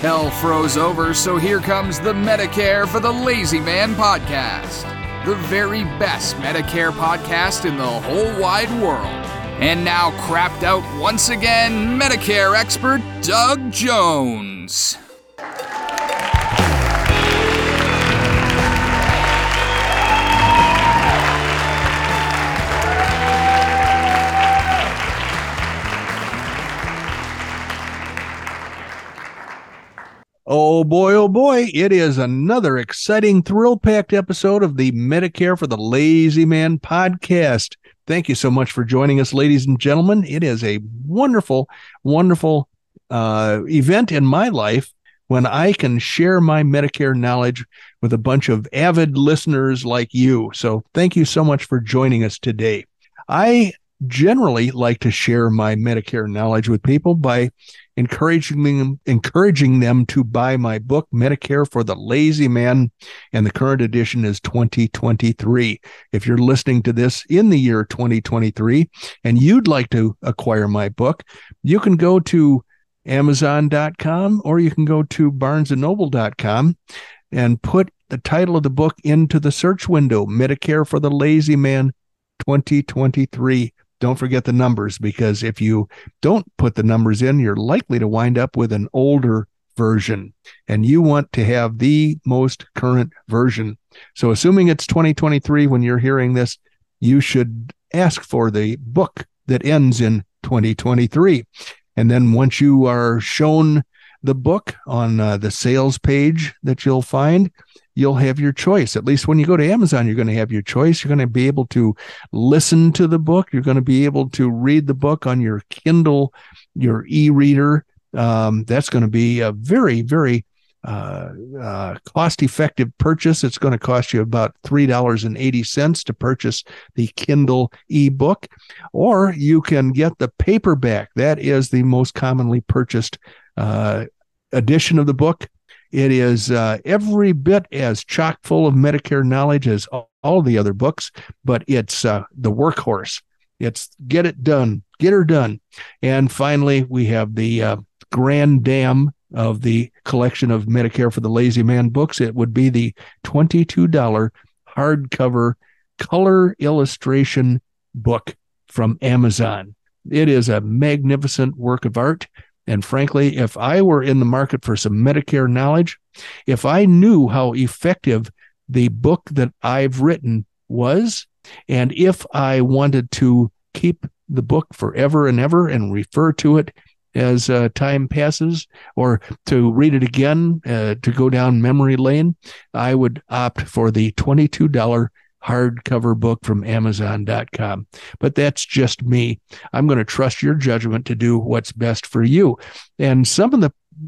Hell froze over, so here comes the Medicare for the Lazy Man podcast. The very best Medicare podcast in the whole wide world. And now crapped out once again, Medicare expert Doug Jones. Oh boy, it is another exciting, thrill-packed episode of the Medicare for the Lazy Man podcast. Thank you so much for joining us, ladies and gentlemen. It is a wonderful, wonderful event in my life when I can share my Medicare knowledge with a bunch of avid listeners like you. So thank you so much for joining us today. I generally like to share my Medicare knowledge with people by encouraging them to buy my book, Medicare for the Lazy Man, and the current edition is 2023. If you're listening to this in the year 2023 and you'd like to acquire my book, you can go to Amazon.com or you can go to BarnesandNoble.com and put the title of the book into the search window, Medicare for the Lazy Man 2023. Don't forget the numbers, because if you don't put the numbers in, you're likely to wind up with an older version, and you want to have the most current version. So assuming it's 2023 when you're hearing this, you should ask for the book that ends in 2023. And then once you are shown the book on the sales page that you'll find, you'll have your choice. At least when you go to Amazon, you're going to have your choice. You're going to be able to listen to the book. You're going to be able to read the book on your Kindle, your e-reader. That's going to be a very, very cost-effective purchase. It's going to cost you about $3.80 to purchase the Kindle ebook, or you can get the paperback. That is the most commonly purchased edition of the book. It is every bit as chock full of Medicare knowledge as all the other books, but it's the workhorse. It's get it done, get her done. And finally, we have the grand dam of the collection of Medicare for the Lazy Man books. It would be the $22 hardcover color illustration book from Amazon. It is a magnificent work of art. And frankly, if I were in the market for some Medicare knowledge, if I knew how effective the book that I've written was, and if I wanted to keep the book forever and ever and refer to it as time passes, or to read it again, to go down memory lane, I would opt for the $22 hardcover book from Amazon.com. But that's just me. I'm going to trust your judgment to do what's best for you. And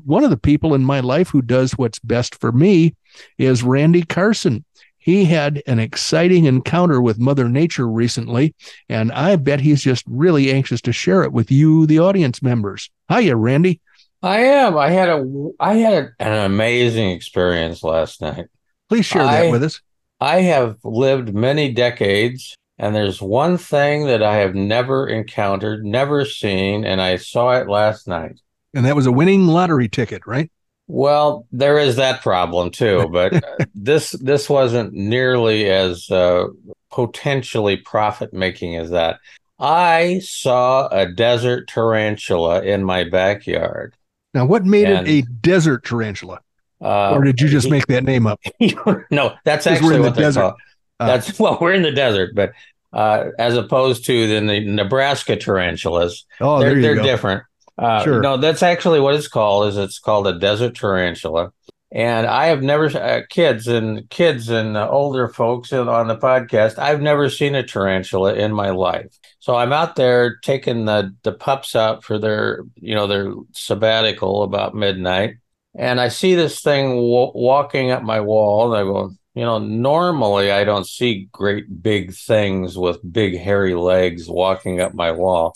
one of the people in my life who does what's best for me is Randy Carson. He had an exciting encounter with Mother Nature recently, and I bet he's just really anxious to share it with you, the audience members. Hiya, Randy. I am. I had an amazing experience last night. Please share that with us. I have lived many decades, and there's one thing that I have never encountered, never seen, and I saw it last night. And that was a winning lottery ticket, right? Well, there is that problem too, but this wasn't nearly as potentially profit-making as that. I saw a desert tarantula in my backyard. Now, what made it a desert tarantula? Or did you just make that name up? No, that's actually what they call. Well, we're in the desert, but as opposed to the Nebraska tarantulas, they're different. Sure. No, that's actually what it's called. It's called a desert tarantula, And I have never kids and older folks on the podcast, I've never seen a tarantula in my life. So I'm out there taking the pups out for their sabbatical about midnight. And I see this thing walking up my wall, and I go, normally I don't see great big things with big hairy legs walking up my wall.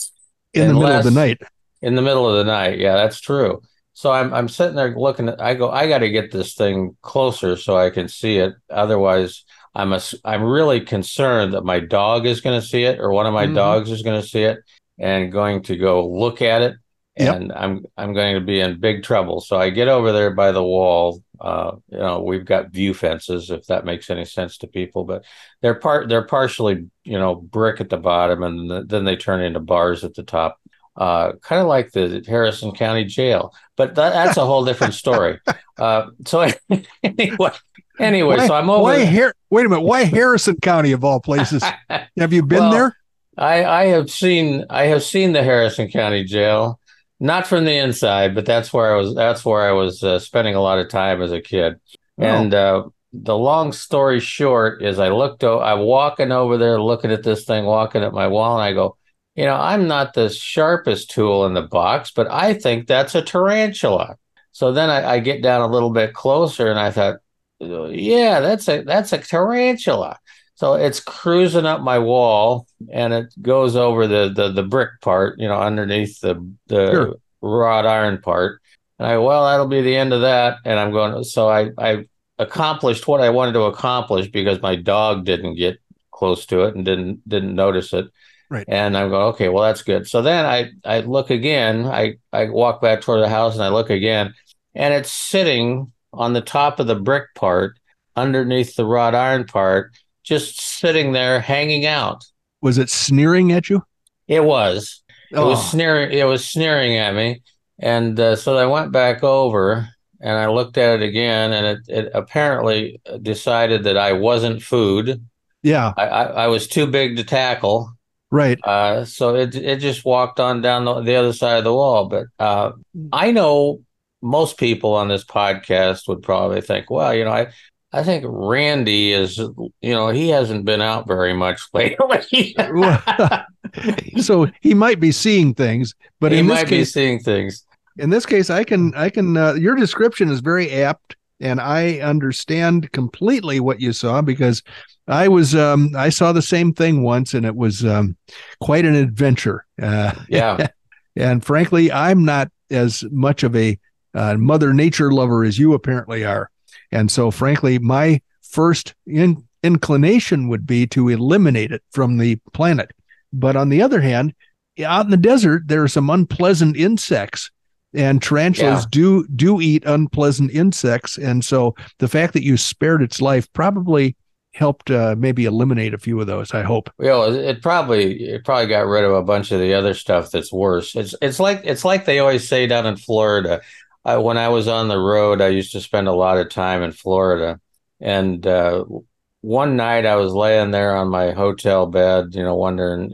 In the middle of the night. Yeah, that's true. So I'm sitting there looking at, I go, I got to get this thing closer so I can see it. Otherwise, I'm really concerned that my dog is going to see it, or one of my dogs is going to see it and going to go look at it. And I'm going to be in big trouble. So I get over there by the wall. We've got view fences, if that makes any sense to people, but they're partially, brick at the bottom, and then they turn into bars at the top. Kind of like the Harrison County Jail, but that's a whole different story. Anyway, why, so I'm over. Wait a minute, why Harrison County of all places? Have you been there? I have seen the Harrison County Jail, not from the inside, but that's where I was spending a lot of time as a kid. Oh. And the long story short is, I'm walking over there, looking at this thing, walking at my wall, and I go, I'm not the sharpest tool in the box, but I think that's a tarantula. So then I get down a little bit closer, and I thought, yeah, that's a tarantula. So it's cruising up my wall, and it goes over the brick part, underneath the sure. wrought iron part. And that'll be the end of that. And I'm going, so I accomplished what I wanted to accomplish, because my dog didn't get close to it and didn't notice it. Right. And I'm going, okay, well, that's good. So then I look again, I walk back toward the house, and I look again, and it's sitting on the top of the brick part underneath the wrought iron part, just sitting there hanging out. Was it sneering at you? It was. Oh. It was sneering at me. And so I went back over, and I looked at it again, and it apparently decided that I wasn't food. Yeah. I was too big to tackle. Right. So it just walked on down the other side of the wall. But I know most people on this podcast would probably think, well, I think Randy is, he hasn't been out very much lately. So he might be seeing things, but In this case, I can your description is very apt. And I understand completely what you saw, because I saw the same thing once, and it was quite an adventure. Yeah. And frankly, I'm not as much of a mother nature lover as you apparently are. And so frankly, my first inclination would be to eliminate it from the planet. But on the other hand, out in the desert, there are some unpleasant insects. And tarantulas do eat unpleasant insects. And so the fact that you spared its life probably helped maybe eliminate a few of those, I hope. It probably got rid of a bunch of the other stuff that's worse. It's like they always say down in Florida. When I was on the road, I used to spend a lot of time in Florida. And one night I was laying there on my hotel bed, wondering,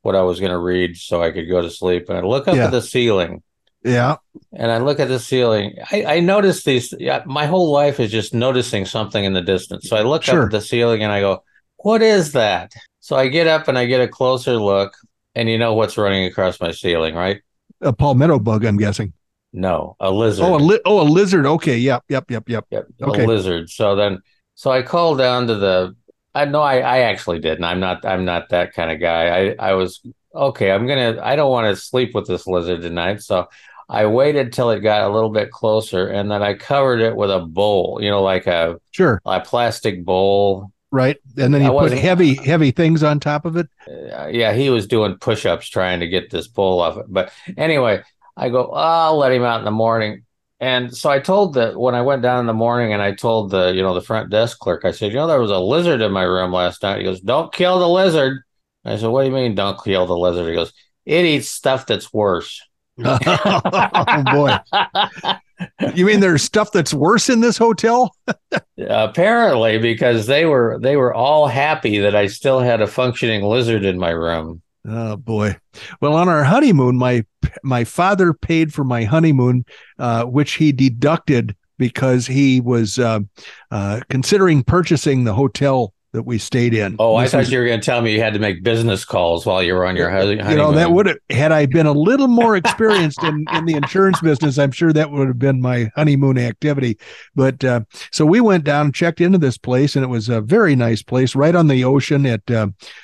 what I was going to read so I could go to sleep. And I look up at the ceiling. Yeah. And I look at the ceiling. I notice these. My whole life is just noticing something in the distance. So I look up at the ceiling, and I go, what is that? So I get up and I get a closer look, and you know what's running across my ceiling, right? A palmetto bug, I'm guessing. No, a lizard. Oh, a lizard. Okay. Yep. Okay. A lizard. So I call down to I actually didn't. I'm not that kind of guy. I don't want to sleep with this lizard tonight. So I waited till it got a little bit closer, and then I covered it with a bowl, like a a plastic bowl. Right. And then you put heavy things on top of it. Yeah. He was doing push-ups trying to get this bowl off it. But anyway, I go, I'll let him out in the morning. And so I told when I went down in the morning, and I told the front desk clerk, I said, there was a lizard in my room last night. He goes, don't kill the lizard. I said, what do you mean, don't kill the lizard? He goes, it eats stuff that's worse. Oh, boy. You mean there's stuff that's worse in this hotel? Apparently, because they were all happy that I still had a functioning lizard in my room. Oh, boy. Well, on our honeymoon, my father paid for my honeymoon, which he deducted because he was considering purchasing the hotel that we stayed in. Oh, I thought you were going to tell me you had to make business calls while you were on your honeymoon. You know, that would have, had I been a little more experienced in the insurance business, I'm sure that would have been my honeymoon activity. But so we went down and checked into this place, and it was a very nice place right on the ocean at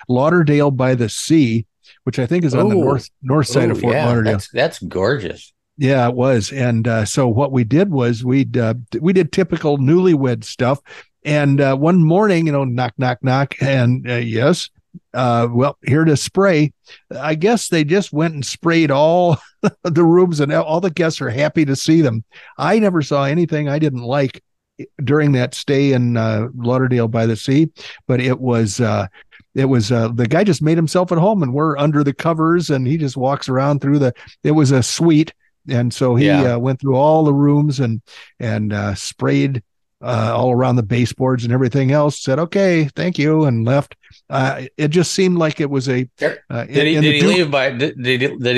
Lauderdale-by-the-Sea, which I think is on the north side of Fort Lauderdale. That's gorgeous. Yeah, it was. And so what we did was we did typical newlywed stuff. And one morning, you know, knock, knock, knock. And yes, well, here to spray. I guess they just went and sprayed all the rooms, and all the guests are happy to see them. I never saw anything I didn't like during that stay in Lauderdale-by-the-Sea, but it was the guy just made himself at home, and we're under the covers, and he just walks around through it was a suite. And so he went through all the rooms and sprayed all around the baseboards and everything else, said, okay, thank you, and left. It just seemed like it was a... Did he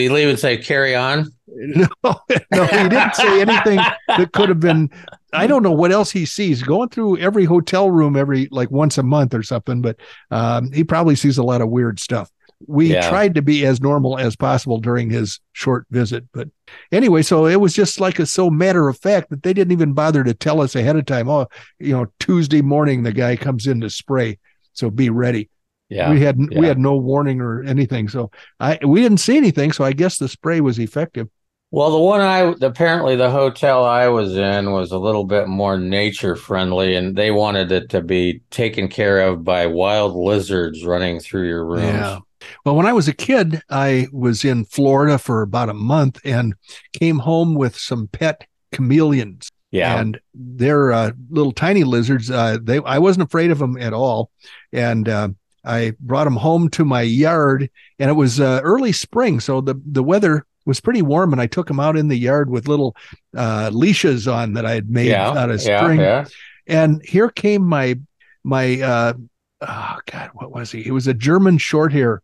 leave and say, carry on? No, he didn't say anything that could have been... I don't know what else he sees, going through every hotel room once a month or something, but he probably sees a lot of weird stuff. We tried to be as normal as possible during his short visit. But anyway, so it was just so matter of fact that they didn't even bother to tell us ahead of time. Oh, you know, Tuesday morning, the guy comes in to spray. So be ready. Yeah, we had no warning or anything. So we didn't see anything. So I guess the spray was effective. Well, apparently the hotel I was in was a little bit more nature friendly, and they wanted it to be taken care of by wild lizards running through your rooms. Yeah. Well, when I was a kid, I was in Florida for about a month and came home with some pet chameleons. Yeah. And they're little tiny lizards. I wasn't afraid of them at all. And I brought them home to my yard, and it was early spring. So the weather was pretty warm, and I took them out in the yard with little leashes on that I had made out of string. Yeah. And here came my what was he? He was a German short hair.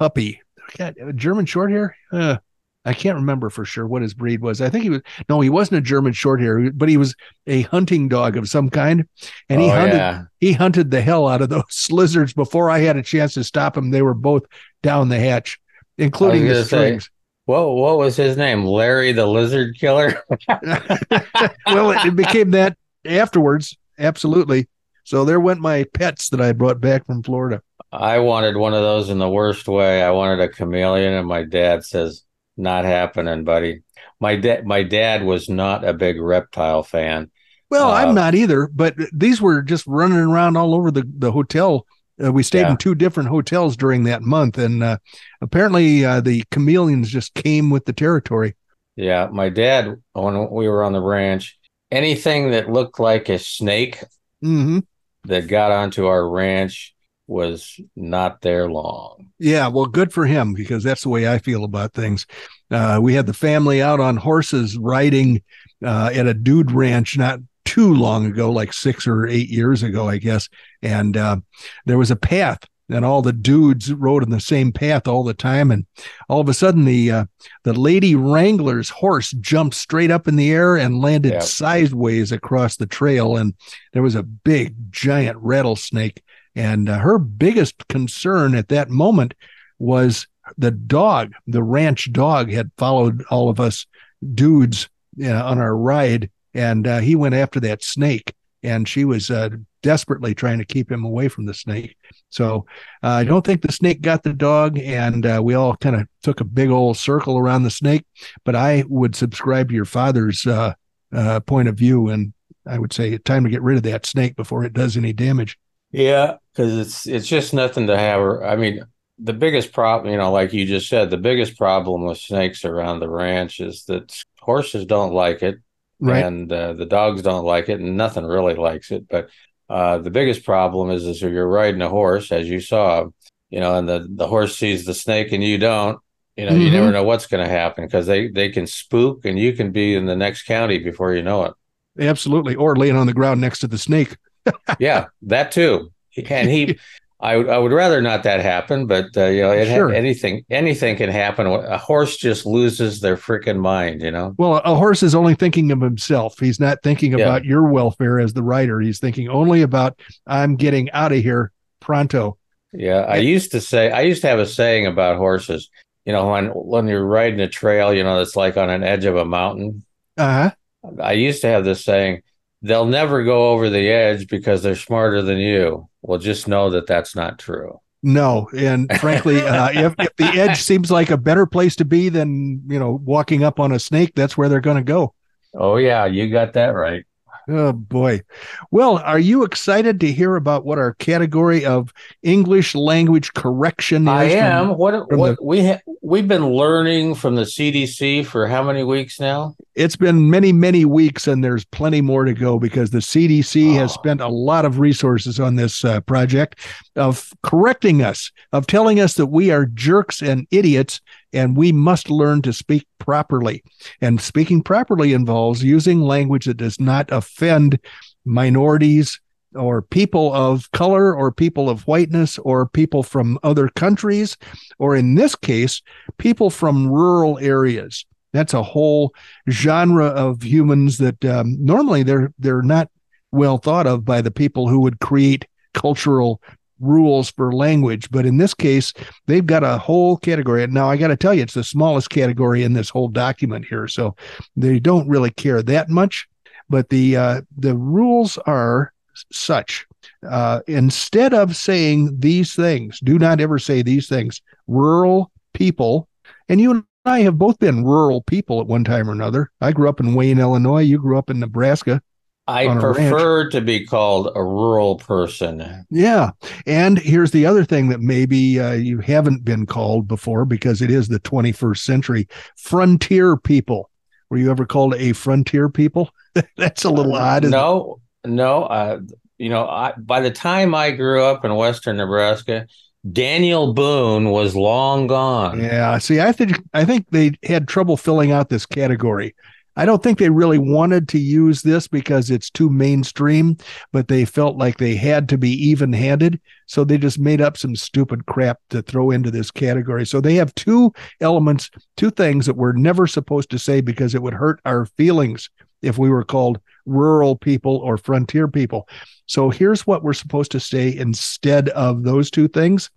Puppy. God, German short hair? I can't remember for sure what his breed was. I think he wasn't a German short hair, but he was a hunting dog of some kind. And he hunted the hell out of those lizards before I had a chance to stop him. They were both down the hatch, including the strings. What was his name? Larry the Lizard Killer? Well, it became that afterwards. Absolutely. So there went my pets that I brought back from Florida. I wanted one of those in the worst way. I wanted a chameleon, and my dad says, not happening, buddy. My dad was not a big reptile fan. Well, I'm not either, but these were just running around all over the hotel. We stayed in two different hotels during that month, and apparently the chameleons just came with the territory. Yeah, my dad, when we were on the ranch, anything that looked like a snake that got onto our ranch was not there long. Yeah, well, good for him, because that's the way I feel about things. We had the family out on horses riding at a dude ranch not too long ago, like 6 or 8 years ago, I guess. And there was a path, and all the dudes rode in the same path all the time. And all of a sudden, the lady wrangler's horse jumped straight up in the air and landed sideways across the trail. And there was a big, giant rattlesnake. And her biggest concern at that moment was the dog. The ranch dog had followed all of us dudes on our ride, and he went after that snake. And she was desperately trying to keep him away from the snake. So I don't think the snake got the dog, and we all kind of took a big old circle around the snake. But I would subscribe to your father's point of view, and I would say it's time to get rid of that snake before it does any damage. Yeah, because it's just nothing to have. I mean, the biggest problem, you know, like you just said, the biggest problem with snakes around the ranch is that horses don't like it, right? And the dogs don't like it, and nothing really likes it. But the biggest problem is if you're riding a horse, as you saw, you know, and the horse sees the snake and you don't, you know, you never know what's going to happen, because they can spook, and you can be in the next county before you know it. Absolutely, or laying on the ground next to the snake. Yeah, that too. And he I would rather not that happen, but anything can happen. A horse just loses their freaking mind, you know? Well, a horse is only thinking of himself. He's not thinking about your welfare as the rider. He's thinking only about, I'm getting out of here pronto. Yeah. I used to have a saying about horses, you know, when you're riding a trail, you know, that's like on an edge of a mountain. Uh-huh. I used to have this saying, they'll never go over the edge because they're smarter than you. Well, just know that that's not true. No. And frankly, if the edge seems like a better place to be than, you know, walking up on a snake, that's where they're going to go. Oh, yeah. You got that right. Oh, boy. Well, are you excited to hear about what our category of English language correction is? I am. We've been learning from the CDC for how many weeks now? It's been many, many weeks, and there's plenty more to go because the CDC has spent a lot of resources on this project of correcting us, of telling us that we are jerks and idiots, and we must learn to speak properly. And speaking properly involves using language that does not offend minorities or people of color or people of whiteness or people from other countries, or in this case, people from rural areas. That's a whole genre of humans that normally they're not well thought of by the people who would create cultural rules for language, but in this case, they've got a whole category. And now I got to tell you, it's the smallest category in this whole document here, so they don't really care that much. But the rules are such: instead of saying these things, do not ever say these things. Rural people, and you and I have both been rural people at one time or another. I grew up in Wayne, Illinois. You grew up in Nebraska. I prefer to be called a rural person. Yeah. And here's the other thing that maybe you haven't been called before, because it is the 21st century. Frontier people. Were you ever called a frontier people? That's a little odd. No. You know, by the time I grew up in western Nebraska, Daniel Boone was long gone. Yeah. See, I think they had trouble filling out this category. I don't think they really wanted to use this because it's too mainstream, but they felt like they had to be even-handed, so they just made up some stupid crap to throw into this category. So they have two elements, two things that we're never supposed to say because it would hurt our feelings if we were called rural people or frontier people. So here's what we're supposed to say instead of those two things.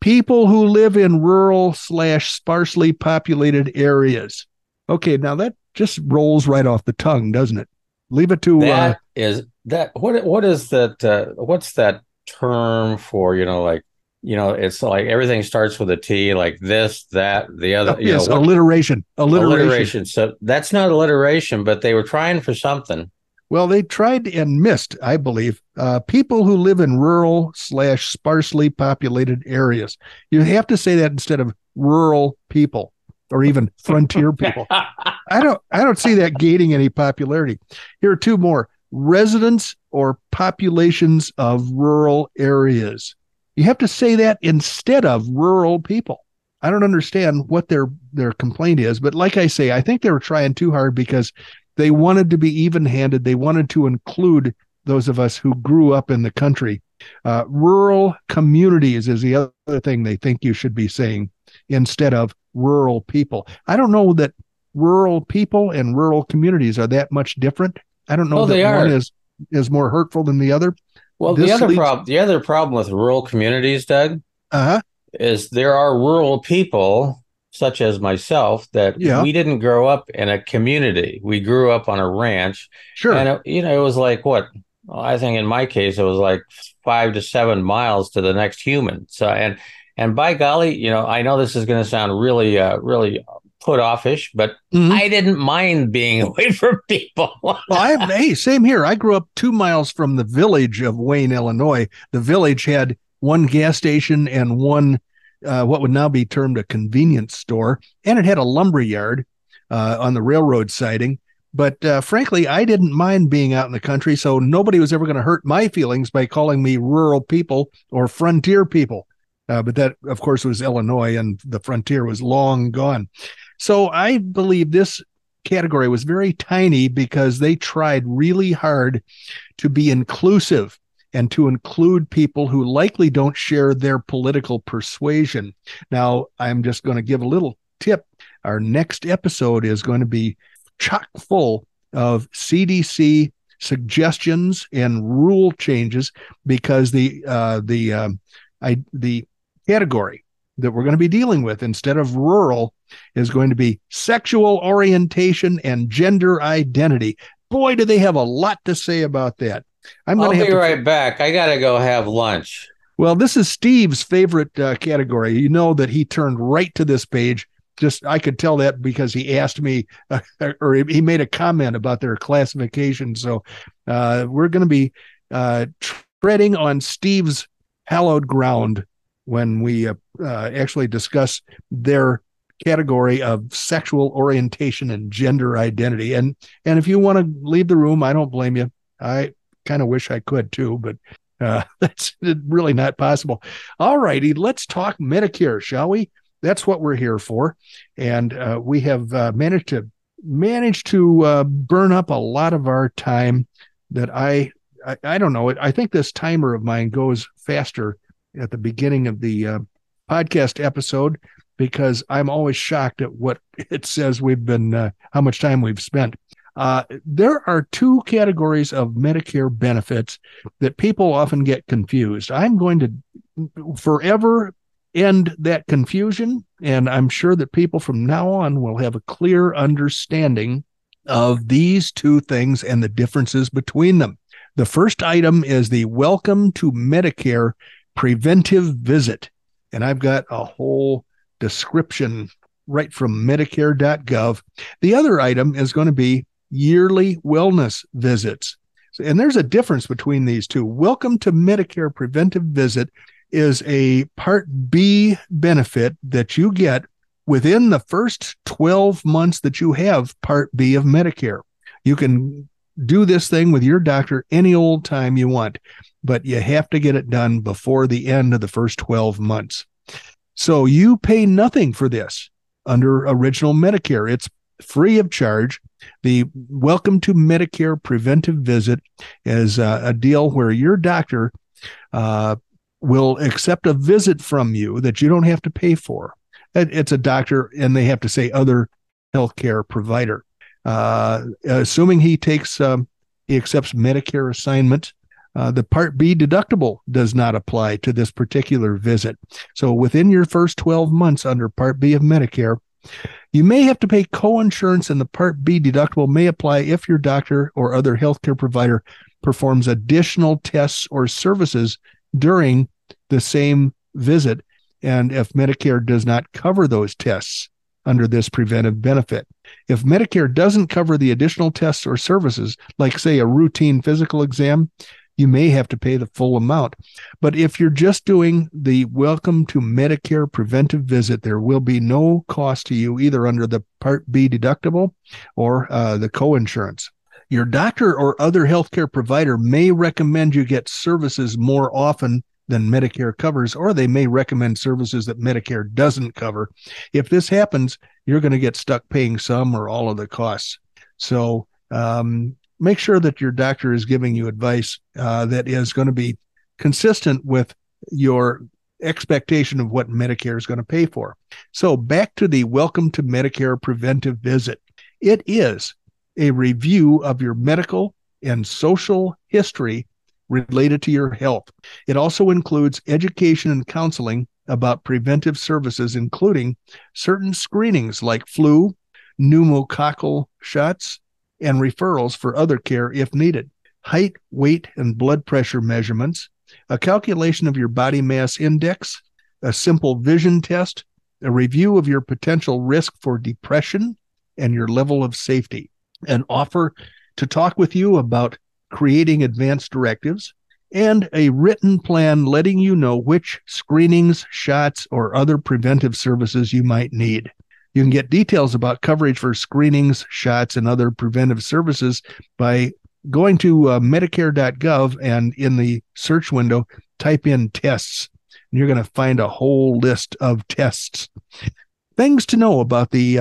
People who live in rural/sparsely populated areas. Okay, now that just rolls right off the tongue, doesn't it? Leave it to that. What is that? What's that term for? You know, like, you know, it's like everything starts with a T, like this, that, the other. Yes, alliteration. Alliteration. So that's not alliteration, but they were trying for something. Well, they tried and missed, I believe. People who live in rural/sparsely populated areas. You have to say that instead of rural people. Or even frontier people. I don't see that gaining any popularity. Here are two more: residents or populations of rural areas. You have to say that instead of rural people. I don't understand what their complaint is, but like I say, I think they were trying too hard because they wanted to be even-handed. They wanted to include those of us who grew up in the country. Rural communities is the other thing they think you should be saying instead of rural people. I don't know that rural people and rural communities are that much different. I don't know one is more hurtful than the other. Well, the other problem with rural communities, Doug, is there are rural people such as myself that we didn't grow up in a community. We grew up on a ranch. Sure. And it was like I think in my case it was like 5 to 7 miles to the next human. So And by golly, you know, I know this is going to sound really, really put offish, but I didn't mind being away from people. Same here. I grew up 2 miles from the village of Wayne, Illinois. The village had one gas station and one what would now be termed a convenience store. And it had a lumber yard on the railroad siding. But frankly, I didn't mind being out in the country. So nobody was ever going to hurt my feelings by calling me rural people or frontier people. But that, of course, was Illinois, and the frontier was long gone. So I believe this category was very tiny because they tried really hard to be inclusive and to include people who likely don't share their political persuasion. Now, I'm just going to give a little tip. Our next episode is going to be chock full of CDC suggestions and rule changes, because the category that we're going to be dealing with instead of rural is going to be sexual orientation and gender identity. Boy, do they have a lot to say about that. I'll be right back. I got to go have lunch. Well, this is Steve's favorite category. You know that he turned right to this page. Just, I could tell that because he asked me, or he made a comment about their classification. So we're going to be treading on Steve's hallowed ground when we actually discuss their category of sexual orientation and gender identity. And if you want to leave the room, I don't blame you. I kind of wish I could too, but that's really not possible. All righty, let's talk Medicare, shall we? That's what we're here for, and we have managed to burn up a lot of our time. That I don't know. I think this timer of mine goes faster at the beginning of the podcast episode because I'm always shocked at what it says we've been, how much time we've spent. There are two categories of Medicare benefits that people often get confused. I'm going to forever end that confusion, and I'm sure that people from now on will have a clear understanding of these two things and the differences between them. The first item is the Welcome to Medicare preventive visit, and I've got a whole description right from Medicare.gov. The other item is going to be yearly wellness visits, and there's a difference between these two. Welcome to Medicare preventive visit is a Part B benefit that you get within the first 12 months that you have Part B of Medicare. You can do this thing with your doctor any old time you want, but you have to get it done before the end of the first 12 months. So you pay nothing for this under original Medicare. It's free of charge. The Welcome to Medicare preventive visit is a deal where your doctor will accept a visit from you that you don't have to pay for. It's a doctor, and they have to say other healthcare provider. Assuming he accepts Medicare assignment, the Part B deductible does not apply to this particular visit. So within your first 12 months under Part B of Medicare, you may have to pay coinsurance, and the Part B deductible may apply if your doctor or other healthcare provider performs additional tests or services during the same visit, and if Medicare does not cover those tests under this preventive benefit. If Medicare doesn't cover the additional tests or services, like, say, a routine physical exam, you may have to pay the full amount. But if you're just doing the Welcome to Medicare preventive visit, there will be no cost to you either under the Part B deductible or the coinsurance. Your doctor or other healthcare provider may recommend you get services more often than Medicare covers, or they may recommend services that Medicare doesn't cover. If this happens, you're going to get stuck paying some or all of the costs. So make sure that your doctor is giving you advice that is going to be consistent with your expectation of what Medicare is going to pay for. So back to the Welcome to Medicare preventive visit. It is a review of your medical and social history related to your health. It also includes education and counseling about preventive services, including certain screenings like flu, pneumococcal shots, and referrals for other care if needed, height, weight, and blood pressure measurements, a calculation of your body mass index, a simple vision test, a review of your potential risk for depression, and your level of safety. An offer to talk with you about creating advance directives, and a written plan letting you know which screenings, shots, or other preventive services you might need. You can get details about coverage for screenings, shots, and other preventive services by going to Medicare.gov and in the search window, type in tests, and you're going to find a whole list of tests. Things to know about the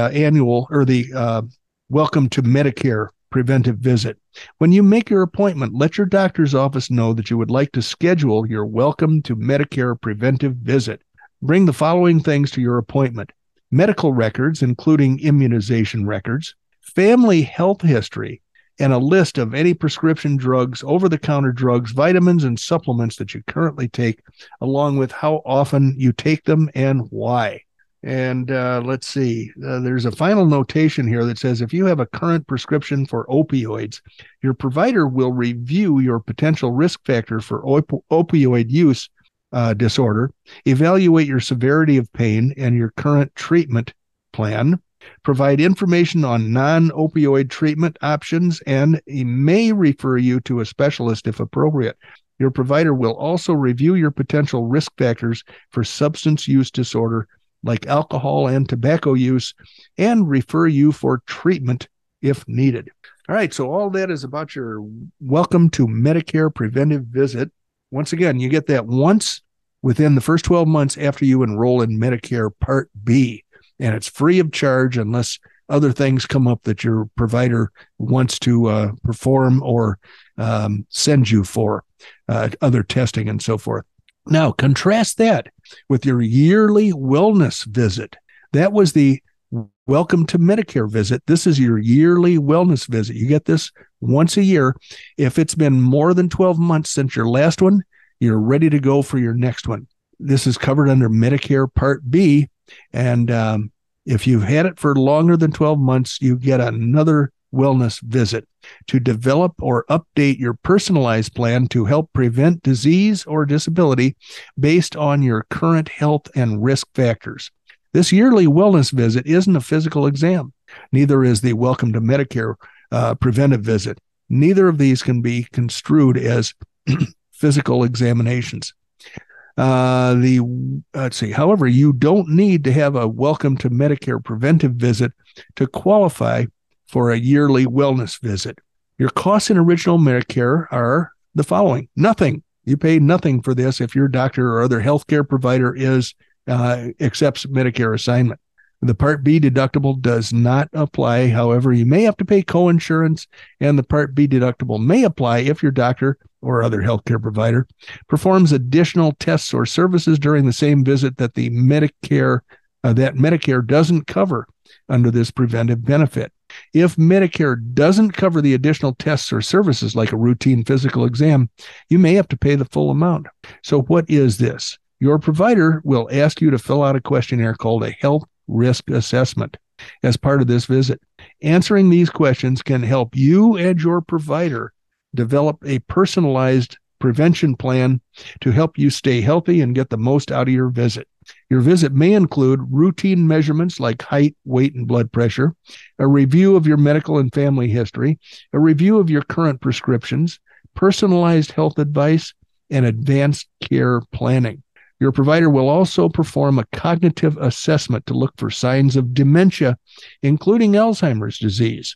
Welcome to Medicare preventive visit. When you make your appointment, let your doctor's office know that you would like to schedule your Welcome to Medicare preventive visit. Bring the following things to your appointment: medical records, including immunization records, family health history, and a list of any prescription drugs, over-the-counter drugs, vitamins, and supplements that you currently take, along with how often you take them and why. And let's see, there's a final notation here that says if you have a current prescription for opioids, your provider will review your potential risk factor for opioid use disorder, evaluate your severity of pain and your current treatment plan, provide information on non-opioid treatment options, and may refer you to a specialist if appropriate. Your provider will also review your potential risk factors for substance use disorder, like alcohol and tobacco use, and refer you for treatment if needed. All right, so all that is about your Welcome to Medicare preventive visit. Once again, you get that once within the first 12 months after you enroll in Medicare Part B, and it's free of charge unless other things come up that your provider wants to perform or send you for other testing and so forth. Now, contrast that with your yearly wellness visit. That was the Welcome to Medicare visit. This is your yearly wellness visit. You get this once a year. If it's been more than 12 months since your last one, you're ready to go for your next one. This is covered under Medicare Part B. And if you've had it for longer than 12 months, you get another wellness visit to develop or update your personalized plan to help prevent disease or disability based on your current health and risk factors. This yearly wellness visit isn't a physical exam. Neither is the Welcome to Medicare preventive visit. Neither of these can be construed as physical examinations. However, you don't need to have a Welcome to Medicare preventive visit to qualify for a yearly wellness visit. Your costs in original Medicare are the following. Nothing. You pay nothing for this if your doctor or other healthcare provider accepts Medicare assignment. The Part B deductible does not apply. However, you may have to pay coinsurance, and the Part B deductible may apply if your doctor or other healthcare provider performs additional tests or services during the same visit that the Medicare doesn't cover under this preventive benefit. If Medicare doesn't cover the additional tests or services like a routine physical exam, you may have to pay the full amount. So what is this? Your provider will ask you to fill out a questionnaire called a health risk assessment as part of this visit. Answering these questions can help you and your provider develop a personalized prevention plan to help you stay healthy and get the most out of your visit. Your visit may include routine measurements like height, weight, and blood pressure, a review of your medical and family history, a review of your current prescriptions, personalized health advice, and advanced care planning. Your provider will also perform a cognitive assessment to look for signs of dementia, including Alzheimer's disease.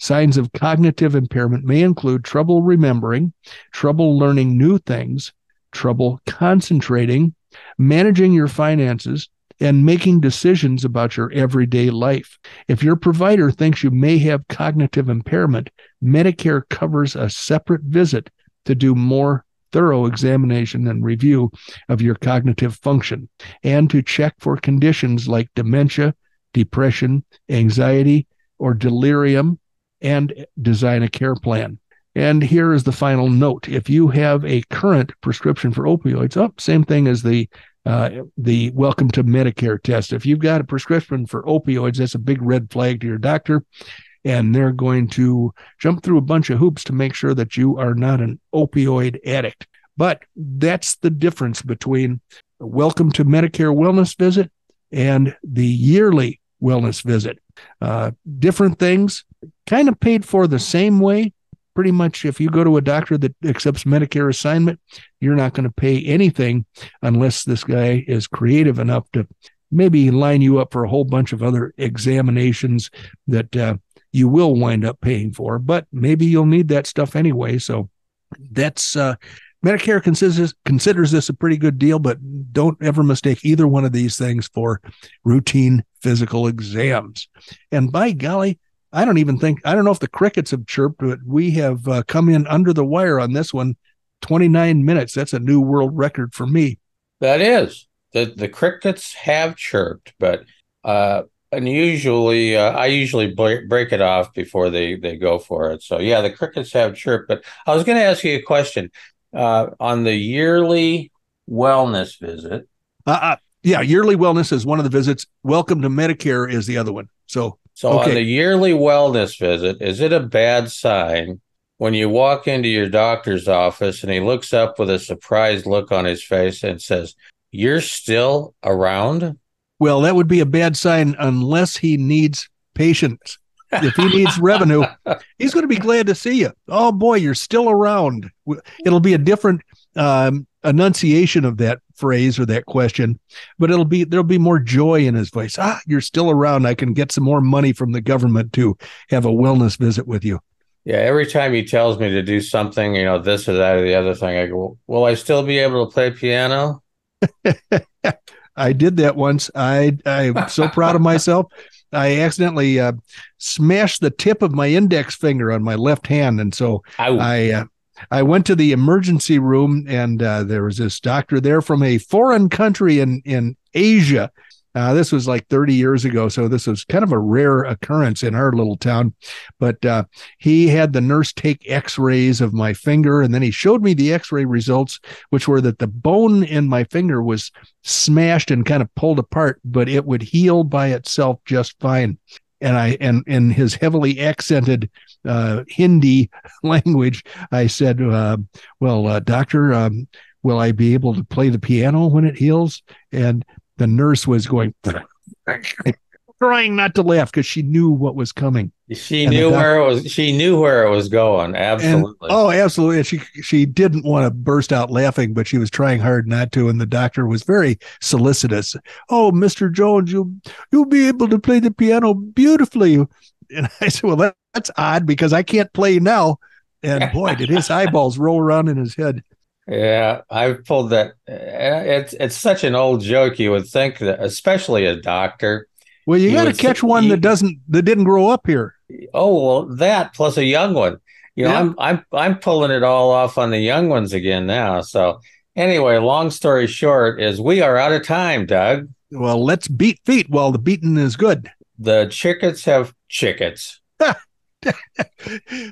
Signs of cognitive impairment may include trouble remembering, trouble learning new things, trouble concentrating, managing your finances, and making decisions about your everyday life. If your provider thinks you may have cognitive impairment, Medicare covers a separate visit to do more thorough examination and review of your cognitive function, and to check for conditions like dementia, depression, anxiety, or delirium, and design a care plan. And here is the final note. If you have a current prescription for opioids, same thing as the Welcome to Medicare test. If you've got a prescription for opioids, that's a big red flag to your doctor, and they're going to jump through a bunch of hoops to make sure that you are not an opioid addict. But that's the difference between the Welcome to Medicare wellness visit and the yearly wellness visit. Different things, kind of paid for the same way. Pretty much if you go to a doctor that accepts Medicare assignment, you're not going to pay anything unless this guy is creative enough to maybe line you up for a whole bunch of other examinations that you will wind up paying for. But maybe you'll need that stuff anyway. So that's Medicare considers this a pretty good deal, but don't ever mistake either one of these things for routine physical exams. And by golly, I don't even think, I don't know if the crickets have chirped, but we have come in under the wire on this one, 29 minutes. That's a new world record for me. That is. The crickets have chirped, but I usually break it off before they go for it. So yeah, the crickets have chirped, but I was going to ask you a question on the yearly wellness visit. Yeah, yearly wellness is one of the visits. Welcome to Medicare is the other one. So okay. On the yearly wellness visit, is it a bad sign when you walk into your doctor's office and he looks up with a surprised look on his face and says, "You're still around?" Well, that would be a bad sign unless he needs patients. If he needs revenue, he's going to be glad to see you. Oh, boy, you're still around. It'll be a different enunciation of that phrase or that question, but there'll be more joy in his voice. Ah, you're still around. I can get some more money from the government to have a wellness visit with you. Yeah, every time he tells me to do something, you know, this or that or the other thing, I go, will I still be able to play piano? I did that once. I'm so proud of myself. I accidentally smashed the tip of my index finger on my left hand, and so I went to the emergency room, and there was this doctor there from a foreign country in Asia. This was like 30 years ago, so this was kind of a rare occurrence in our little town. But he had the nurse take x-rays of my finger, and then he showed me the x-ray results, which were that the bone in my finger was smashed and kind of pulled apart, but it would heal by itself just fine. And in his heavily accented Hindi language, I said, well, doctor, will I be able to play the piano when it heals? And the nurse was going, trying not to laugh because she knew what was coming. She knew where it was going. Absolutely. Absolutely. She didn't want to burst out laughing, but she was trying hard not to. And the doctor was very solicitous. Oh, Mr. Jones, you'll be able to play the piano beautifully. And I said, well, that's odd because I can't play now. And boy, did his eyeballs roll around in his head. Yeah, I've pulled that. It's such an old joke. You would think that, especially a doctor. Well, you got to catch one that didn't grow up here. Oh well, that plus a young one. You know, yeah. I'm pulling it all off on the young ones again now. So anyway, long story short is we are out of time, Doug. Well, let's beat feet while the beating is good. The chickens have chickens.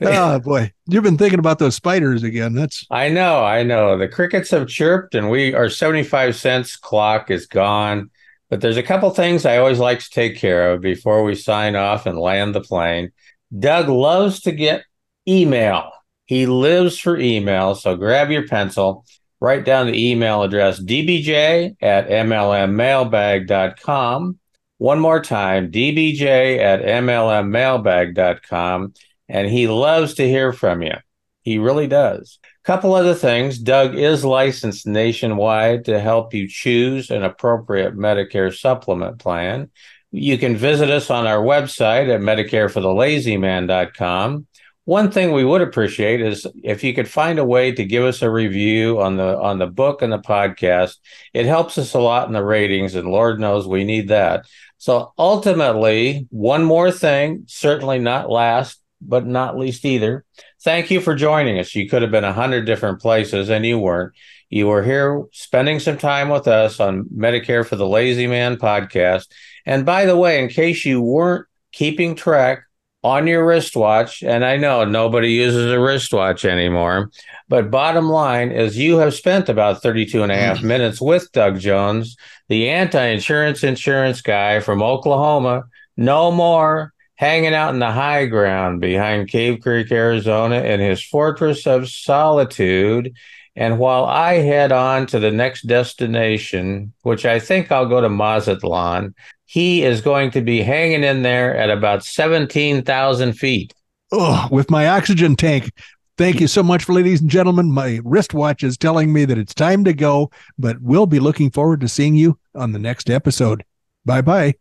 Oh boy, you've been thinking about those spiders again. I know the crickets have chirped and our 75-cent clock is gone, but there's a couple things I always like to take care of before we sign off and land the plane. Doug loves to get email. He lives for email, so grab your pencil, write down the email address, dbj@MLMMailbag.com. One more time, dbj@MLMMailbag.com, and he loves to hear from you. He really does. Couple other things. Doug is licensed nationwide to help you choose an appropriate Medicare supplement plan. You can visit us on our website at MedicareForTheLazyMan.com. One thing we would appreciate is if you could find a way to give us a review on the book and the podcast. It helps us a lot in the ratings, and Lord knows we need that. So ultimately, one more thing, certainly not last, but not least either. Thank you for joining us. You could have been 100 different places, and you weren't. You were here spending some time with us on Medicare for the Lazy Man podcast. And by the way, in case you weren't keeping track, on your wristwatch, and I know nobody uses a wristwatch anymore, but bottom line is you have spent about 32 and a half minutes with Doug Jones, the anti-insurance insurance guy from Oklahoma, no more hanging out in the high ground behind Cave Creek, Arizona, in his fortress of solitude. And while I head on to the next destination, which I think I'll go to Mazatlan, he is going to be hanging in there at about 17,000 feet. Oh, with my oxygen tank. Thank you so much, ladies and gentlemen. My wristwatch is telling me that it's time to go, but we'll be looking forward to seeing you on the next episode. Bye-bye.